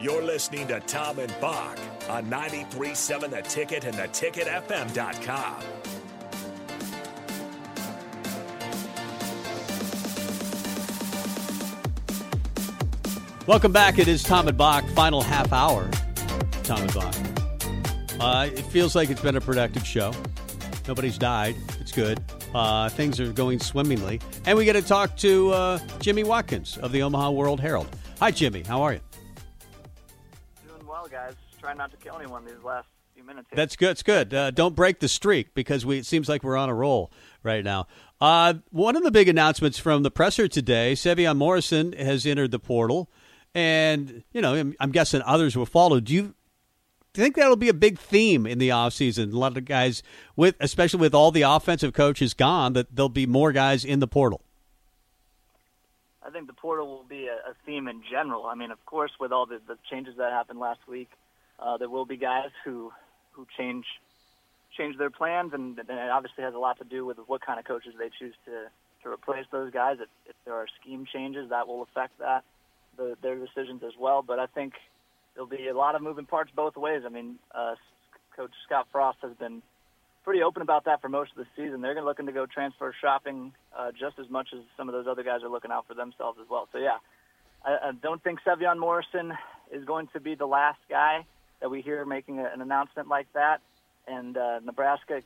You're listening to Tom and Bock on 93.7 The Ticket and theticketfm.com. Welcome back. It is Tom and Bock, final half hour. Tom and Bock. It feels like it's been a productive show. Nobody's died. It's good. Things are going swimmingly. And we get to talk to Jimmy Watkins of the Omaha World-Herald. Hi, Jimmy. How are you? Guys, just trying not to kill anyone these last few minutes here. That's good. It's good. Don't break the streak because it seems like we're on a roll right now. One of the big announcements from the presser today, Savion Morrison has entered the portal, and you know I'm guessing others will follow. Do you think that'll be a big theme in the offseason? A lot of guys, especially with all the offensive coaches gone, that there'll be more guys in the portal. I think the portal will be a theme in general. I mean, of course, with all the changes that happened last week, there will be guys who change their plans, and it obviously has a lot to do with what kind of coaches they choose to replace those guys. If there are scheme changes, that will affect their decisions as well. But I think there'll be a lot of moving parts both ways. I mean, Coach Scott Frost has been pretty open about that for most of the season. They're looking to go transfer shopping just as much as some of those other guys are looking out for themselves as well. So, yeah, I don't think Savion Morrison is going to be the last guy that we hear making an announcement like that. And Nebraska,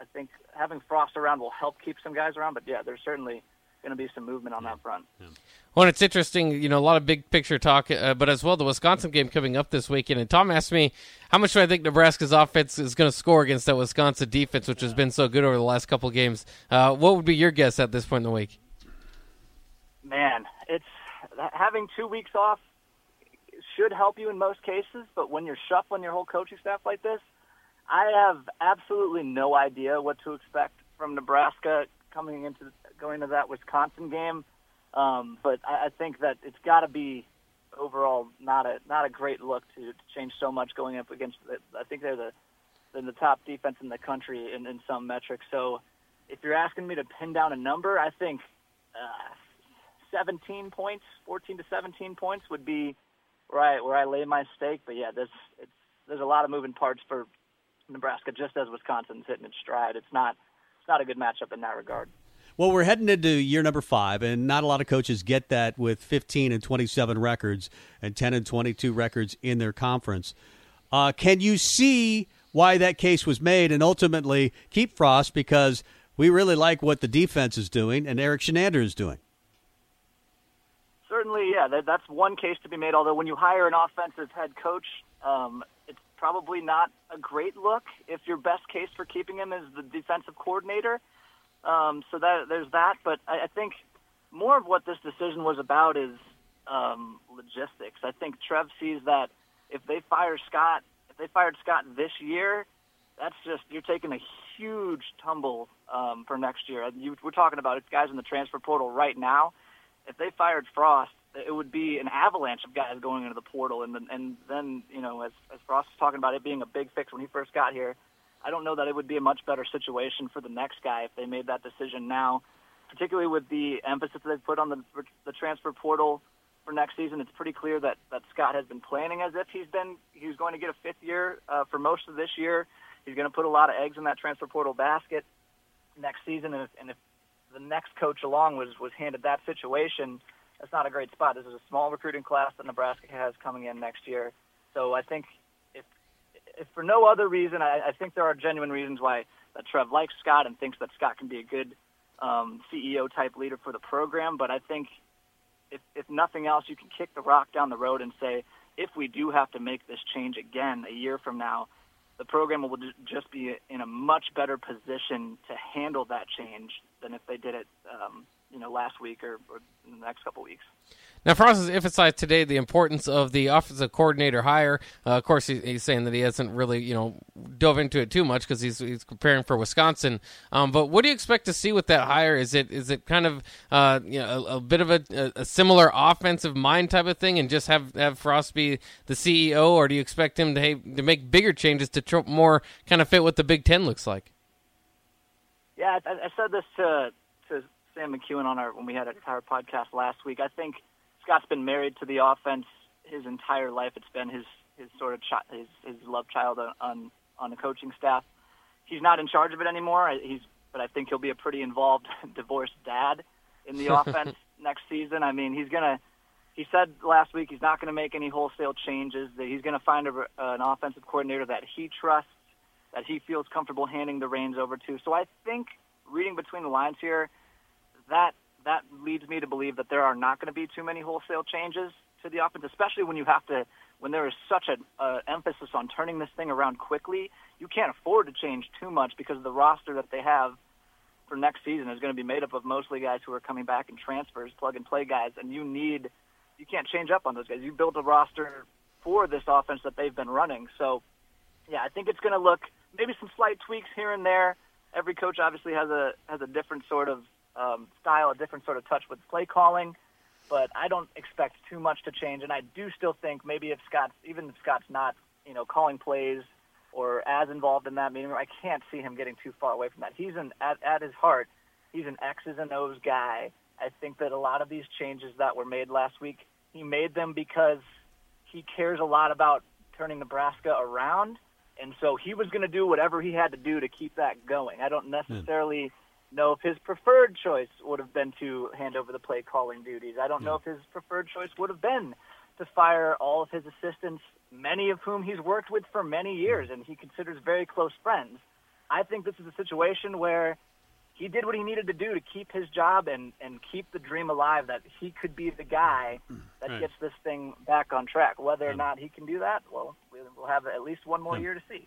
I think having Frost around will help keep some guys around. But, yeah, there's certainly going to be some movement on that front. Yeah. Well, it's interesting, you know, a lot of big picture talk, but as well the Wisconsin game coming up this weekend. And Tom asked me, how much do I think Nebraska's offense is going to score against that Wisconsin defense, which has been so good over the last couple of games? What would be your guess at this point in the week? Man, it's having 2 weeks off should help you in most cases, but when you're shuffling your whole coaching staff like this, I have absolutely no idea what to expect from Nebraska going to that Wisconsin game. But I think that it's got to be overall not a great look to change so much going up against. I think they're the top defense in the country in some metrics. So if you're asking me to pin down a number, I think 17 points, 14 to 17 points would be right where I lay my stake. But yeah, there's a lot of moving parts for Nebraska, just as Wisconsin's hitting its stride. It's not a good matchup in that regard. Well, we're heading into year number 5, and not a lot of coaches get that with 15 and 27 records and 10 and 22 records in their conference. Can you see why that case was made and ultimately keep Frost because we really like what the defense is doing and Eric Schoenander is doing? Certainly, yeah. That's one case to be made, although when you hire an offensive head coach, it's probably not a great look if your best case for keeping him is the defensive coordinator. So there's that, but I think more of what this decision was about is logistics. I think Trev sees that if they fired Scott this year, that's just you're taking a huge tumble for next year. We're talking about guys in the transfer portal right now. If they fired Frost, it would be an avalanche of guys going into the portal, and then you know as Frost was talking about it being a big fix when he first got here. I don't know that it would be a much better situation for the next guy if they made that decision now, particularly with the emphasis that they've put on the transfer portal for next season. It's pretty clear that Scott has been planning as if he's going to get a fifth year for most of this year. He's going to put a lot of eggs in that transfer portal basket next season, and if the next coach along was handed that situation, that's not a great spot. This is a small recruiting class that Nebraska has coming in next year. So I think if for no other reason, I think there are genuine reasons why that Trev likes Scott and thinks that Scott can be a good CEO-type leader for the program. But I think if nothing else, you can kick the rock down the road and say, if we do have to make this change again a year from now, the program will just be in a much better position to handle that change than if they did it last week or in the next couple weeks. Now, Frost has emphasized today the importance of the offensive coordinator hire. Of course, he's saying that he hasn't really, dove into it too much because he's preparing for Wisconsin. But what do you expect to see with that hire? Is it kind of a bit of a similar offensive mind type of thing, and just have Frost be the CEO, or do you expect him to make bigger changes to more kind of fit what the Big Ten looks like? Yeah, I said this to Sam McEwen when we had our podcast last week. I think Scott's been married to the offense his entire life. It's been his sort of his love child on the coaching staff. He's not in charge of it anymore. But I think he'll be a pretty involved divorced dad in the offense next season. I mean, he said last week he's not going to make any wholesale changes. That he's going to find an offensive coordinator that he trusts, that he feels comfortable handing the reins over to. So I think reading between the lines here, that leads me to believe that there are not going to be too many wholesale changes to the offense, especially when there is such an emphasis on turning this thing around quickly. You can't afford to change too much because the roster that they have for next season is going to be made up of mostly guys who are coming back in transfers, plug-and-play guys, and you can't change up on those guys. You build a roster for this offense that they've been running. So, yeah, I think it's going to look maybe some slight tweaks here and there. Every coach obviously has a different sort of style, a different sort of touch with play calling, but I don't expect too much to change. And I do still think maybe if Scott's not, calling plays or as involved in that meeting, I can't see him getting too far away from that. At his heart, he's an X's and O's guy. I think that a lot of these changes that were made last week, he made them because he cares a lot about turning Nebraska around. And so he was going to do whatever he had to do to keep that going. I don't necessarily know if his preferred choice would have been to hand over the play calling duties. I don't know if his preferred choice would have been to fire all of his assistants, many of whom he's worked with for many years and he considers very close friends. I think this is a situation where he did what he needed to do to keep his job and keep the dream alive that he could be the guy that gets this thing back on track. Whether or not he can do that, well, we'll have at least one more year to see.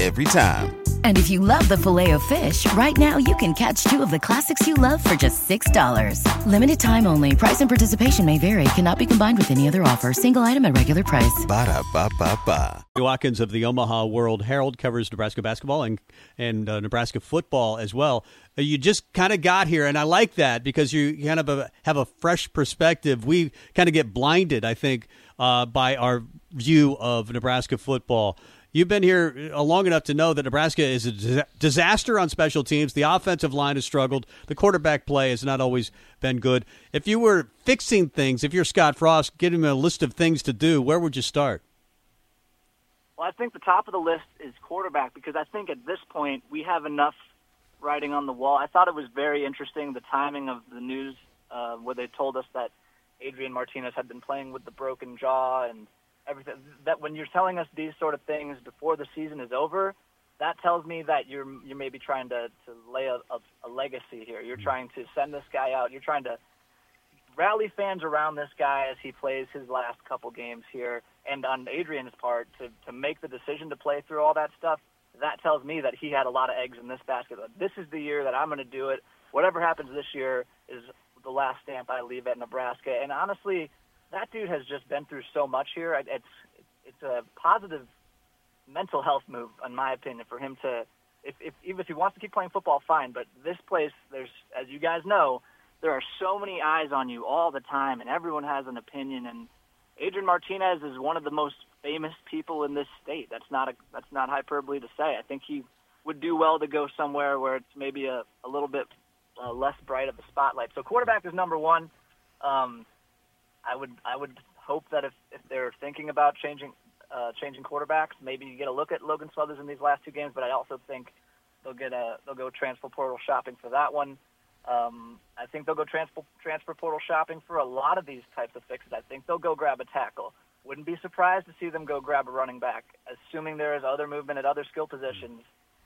Every time. And if you love the Filet-O-Fish, right now you can catch 2 of the classics you love for just $6. Limited time only. Price and participation may vary. Cannot be combined with any other offer. Single item at regular price. Ba-da-ba-ba-ba. Watkins of the Omaha World-Herald covers Nebraska basketball and Nebraska football as well. You just kind of got here, and I like that because you kind of have a fresh perspective. We kind of get blinded, I think, by our view of Nebraska football. You've been here long enough to know that Nebraska is a disaster on special teams. The offensive line has struggled. The quarterback play has not always been good. If you were fixing things, if you're Scott Frost, giving him a list of things to do, where would you start? Well, I think the top of the list is quarterback because I think at this point we have enough writing on the wall. I thought it was very interesting, the timing of the news where they told us that Adrian Martinez had been playing with the broken jaw and everything. That when you're telling us these sort of things before the season is over, that tells me that you're maybe trying to lay a legacy here. You're trying to send this guy out. You're trying to rally fans around this guy as he plays his last couple games here. And on Adrian's part, to make the decision to play through all that stuff, that tells me that he had a lot of eggs in this basket. This is the year that I'm going to do it. whatever happens this year is the last stamp I leave at Nebraska. And honestly, that dude has just been through so much here. It's a positive mental health move, in my opinion, for him to, even if he wants to keep playing football, fine. But this place, there's, as you guys know, there are so many eyes on you all the time, and everyone has an opinion. And Adrian Martinez is one of the most famous people in this state. That's not hyperbole to say. I think he would do well to go somewhere where it's maybe a little bit less bright of a spotlight. So quarterback is number one. I would hope that if they're thinking about changing quarterbacks, maybe you get a look at Logan Smothers in these last two games. But I also think they'll go transfer portal shopping for that one. I think they'll go transfer portal shopping for a lot of these types of fixes. I think they'll go grab a tackle. Wouldn't be surprised to see them go grab a running back, assuming there is other movement at other skill positions.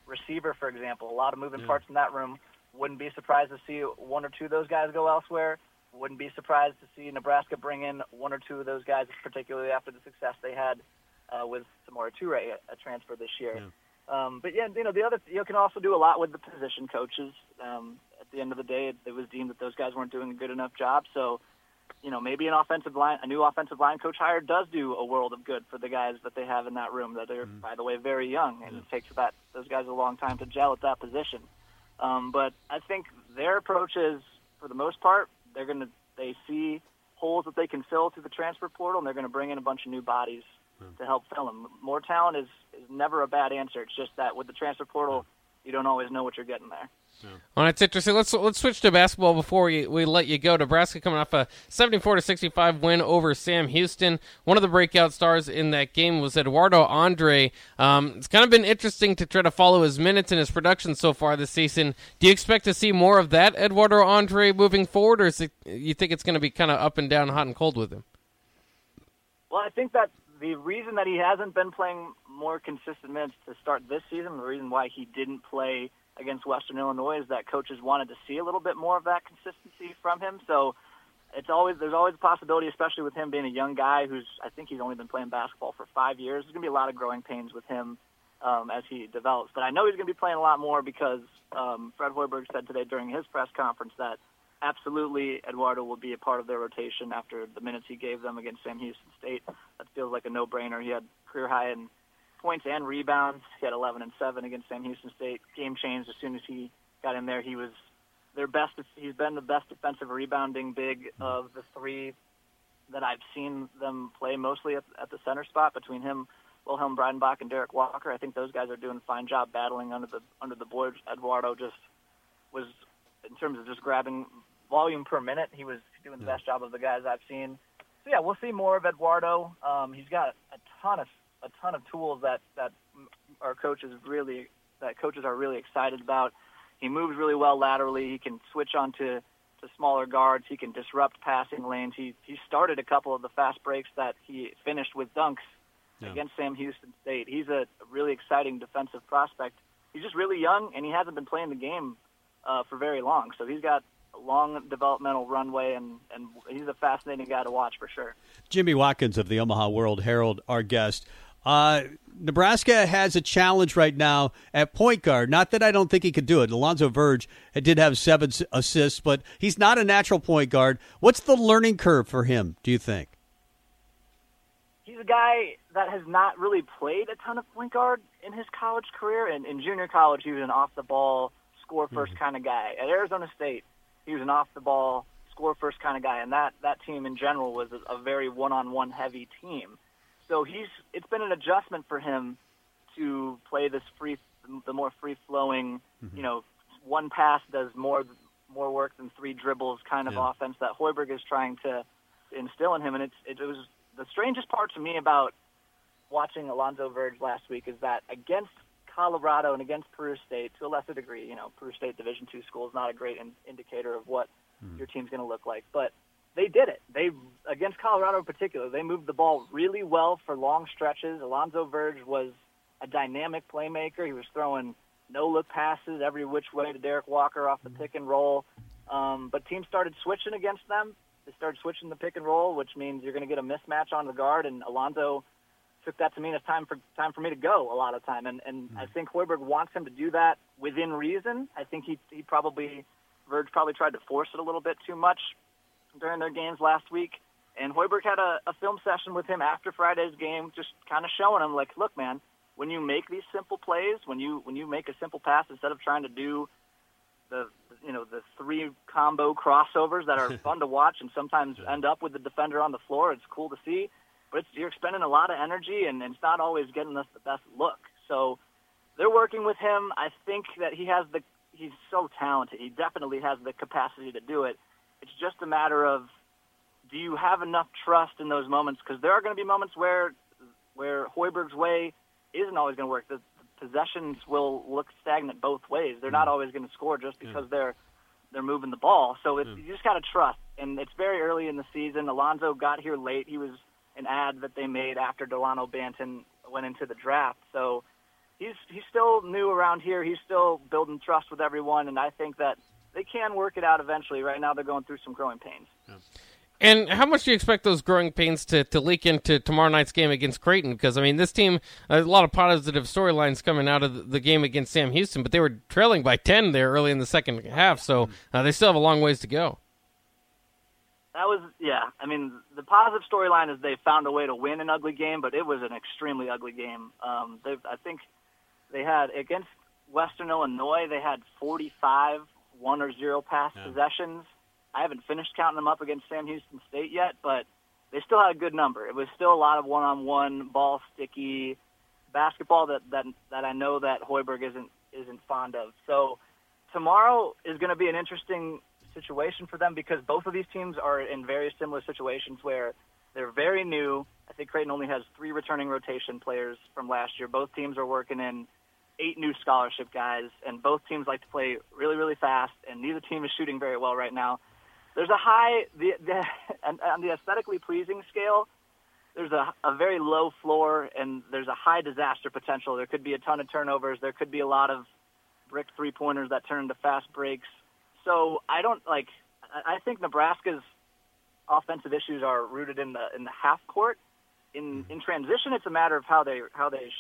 Receiver, for example, a lot of moving parts in that room. Wouldn't be surprised to see one or two of those guys go elsewhere. Wouldn't be surprised to see Nebraska bring in one or two of those guys, particularly after the success they had with Samora Toure, a transfer this year. Yeah. You can also do a lot with the position coaches. At the end of the day, it was deemed that those guys weren't doing a good enough job. So, maybe a new offensive line coach hire does do a world of good for the guys that they have in that room that are, by the way, very young, and it takes those guys a long time to gel at that position. But I think their approach is, for the most part, they see holes that they can fill through the transfer portal, and they're going to bring in a bunch of new bodies to help fill them. More talent is never a bad answer. It's just that with the transfer portal, you don't always know what you're getting there. Yeah. Well, that's interesting. Let's switch to basketball before we let you go. Nebraska coming off a 74-65 win over Sam Houston. One of the breakout stars in that game was Eduardo Andre. It's kind of been interesting to try to follow his minutes and his production so far this season. Do you expect to see more of that Eduardo Andre moving forward, or you think it's going to be kind of up and down, hot and cold with him? Well, I think that the reason that he hasn't been playing more consistent minutes to start this season, the reason why he didn't play against Western Illinois, is that coaches wanted to see a little bit more of that consistency from him. So there's always a possibility, especially with him being a young guy I think he's only been playing basketball for 5 years. There's going to be a lot of growing pains with him as he develops. But I know he's going to be playing a lot more because Fred Hoiberg said today during his press conference that absolutely Eduardo will be a part of their rotation after the minutes he gave them against Sam Houston State. That feels like a no-brainer. He had career high in points and rebounds. He had 11 and 7 against Sam Houston State. Game changed as soon as he got in there. He was their best. He's been the best defensive rebounding big of the three that I've seen them play, mostly at the center spot between him, Wilhelm Breidenbach, and Derek Walker. I think those guys are doing a fine job battling under the board. Eduardo just was, in terms of just grabbing volume per minute, he was doing the best job of the guys I've seen. So yeah, we'll see more of Eduardo. He's got a ton of tools that coaches are really excited about. He moves really well laterally. He can switch on to smaller guards. He can disrupt passing lanes. He started a couple of the fast breaks that he finished with dunks against Sam Houston State. He's a really exciting defensive prospect. He's just really young, and he hasn't been playing the game for very long. So he's got a long developmental runway, and he's a fascinating guy to watch for sure. Jimmy Watkins of the Omaha World-Herald, our guest. Nebraska has a challenge right now at point guard. Not that I don't think he could do it. Alonzo Verge did have 7 assists, but he's not a natural point guard. What's the learning curve for him, do you think? He's a guy that has not really played a ton of point guard in his college career. And in junior college, he was an off-the-ball, score-first kind of guy. At Arizona State, he was an off-the-ball, score-first kind of guy. And that team in general was a very one-on-one heavy team. So it's been an adjustment for him to play this the more free-flowing, one pass does more work than 3 dribbles kind of offense that Hoiberg is trying to instill in him. And it was the strangest part to me about watching Alonzo Verge last week is that against Colorado and against Peru State, to a lesser degree, Peru State Division II school is not a great indicator of what your team's going to look like, but they did it. Against Colorado in particular, they moved the ball really well for long stretches. Alonzo Verge was a dynamic playmaker. He was throwing no-look passes every which way to Derek Walker off the pick and roll. But teams started switching against them. They started switching the pick and roll, which means you're going to get a mismatch on the guard, and Alonzo took that to mean it's time for me to go a lot of time. And I think Hoiberg wants him to do that within reason. I think he probably – Verge probably tried to force it a little bit too much during their games last week. And Hoiberg had a film session with him after Friday's game, just kind of showing him, like, look, man, when you make these simple plays, when you make a simple pass instead of trying to do the three combo crossovers that are fun to watch and sometimes end up with the defender on the floor, it's cool to see. But you're expending a lot of energy, and it's not always getting us the best look. So they're working with him. I think that he's so talented. He definitely has the capacity to do it. It's just a matter of, do you have enough trust in those moments? Because there are going to be moments where Hoiberg's way isn't always going to work. The possessions will look stagnant both ways. They're not always going to score just because they're moving the ball. So you just got to trust. And it's very early in the season. Alonzo got here late. He was an ad that they made after Delano Banton went into the draft. So he's still new around here. He's still building trust with everyone. And I think that they can work it out eventually. Right now they're going through some growing pains. Yeah. And how much do you expect those growing pains to leak into tomorrow night's game against Creighton? Because, I mean, this team, a lot of positive storylines coming out of the game against Sam Houston, but they were trailing by 10 there early in the second half, so they still have a long ways to go. I mean, the positive storyline is they found a way to win an ugly game, but it was an extremely ugly game. I think they had, against Western Illinois, they had 45 one or zero pass possessions. I haven't finished counting them up against Sam Houston State yet, but they still had a good number. It was still a lot of one-on-one, ball-sticky basketball that I know that Hoiberg isn't fond of. So tomorrow is going to be an interesting situation for them because both of these teams are in very similar situations where they're very new. I think Creighton only has 3 returning rotation players from last year. Both teams are working in 8 new scholarship guys, and both teams like to play really, really fast, and neither team is shooting very well right now. There's a high, on the aesthetically pleasing scale, there's a very low floor, and there's a high disaster potential. There could be a ton of turnovers. There could be a lot of brick three-pointers that turn into fast breaks. So I think Nebraska's offensive issues are rooted in the half court. In transition, it's a matter of how they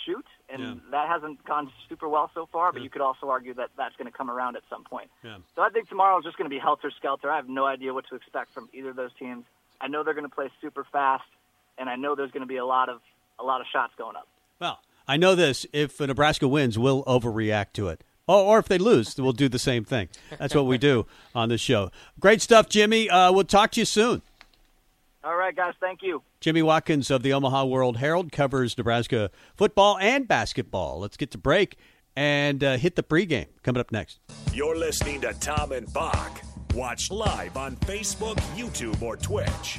shoot, and that hasn't gone super well so far, but you could also argue that that's going to come around at some point. Yeah. So I think tomorrow is just going to be helter-skelter. I have no idea what to expect from either of those teams. I know they're going to play super fast, and I know there's going to be a lot of shots going up. Well, I know this. If Nebraska wins, we'll overreact to it. Or if they lose, we'll do the same thing. That's what we do on this show. Great stuff, Jimmy. We'll talk to you soon. All right, guys. Thank you. Jimmy Watkins of the Omaha World-Herald covers Nebraska football and basketball. Let's get to break and hit the pregame. Coming up next. You're listening to Tom and Bock. Watch live on Facebook, YouTube, or Twitch.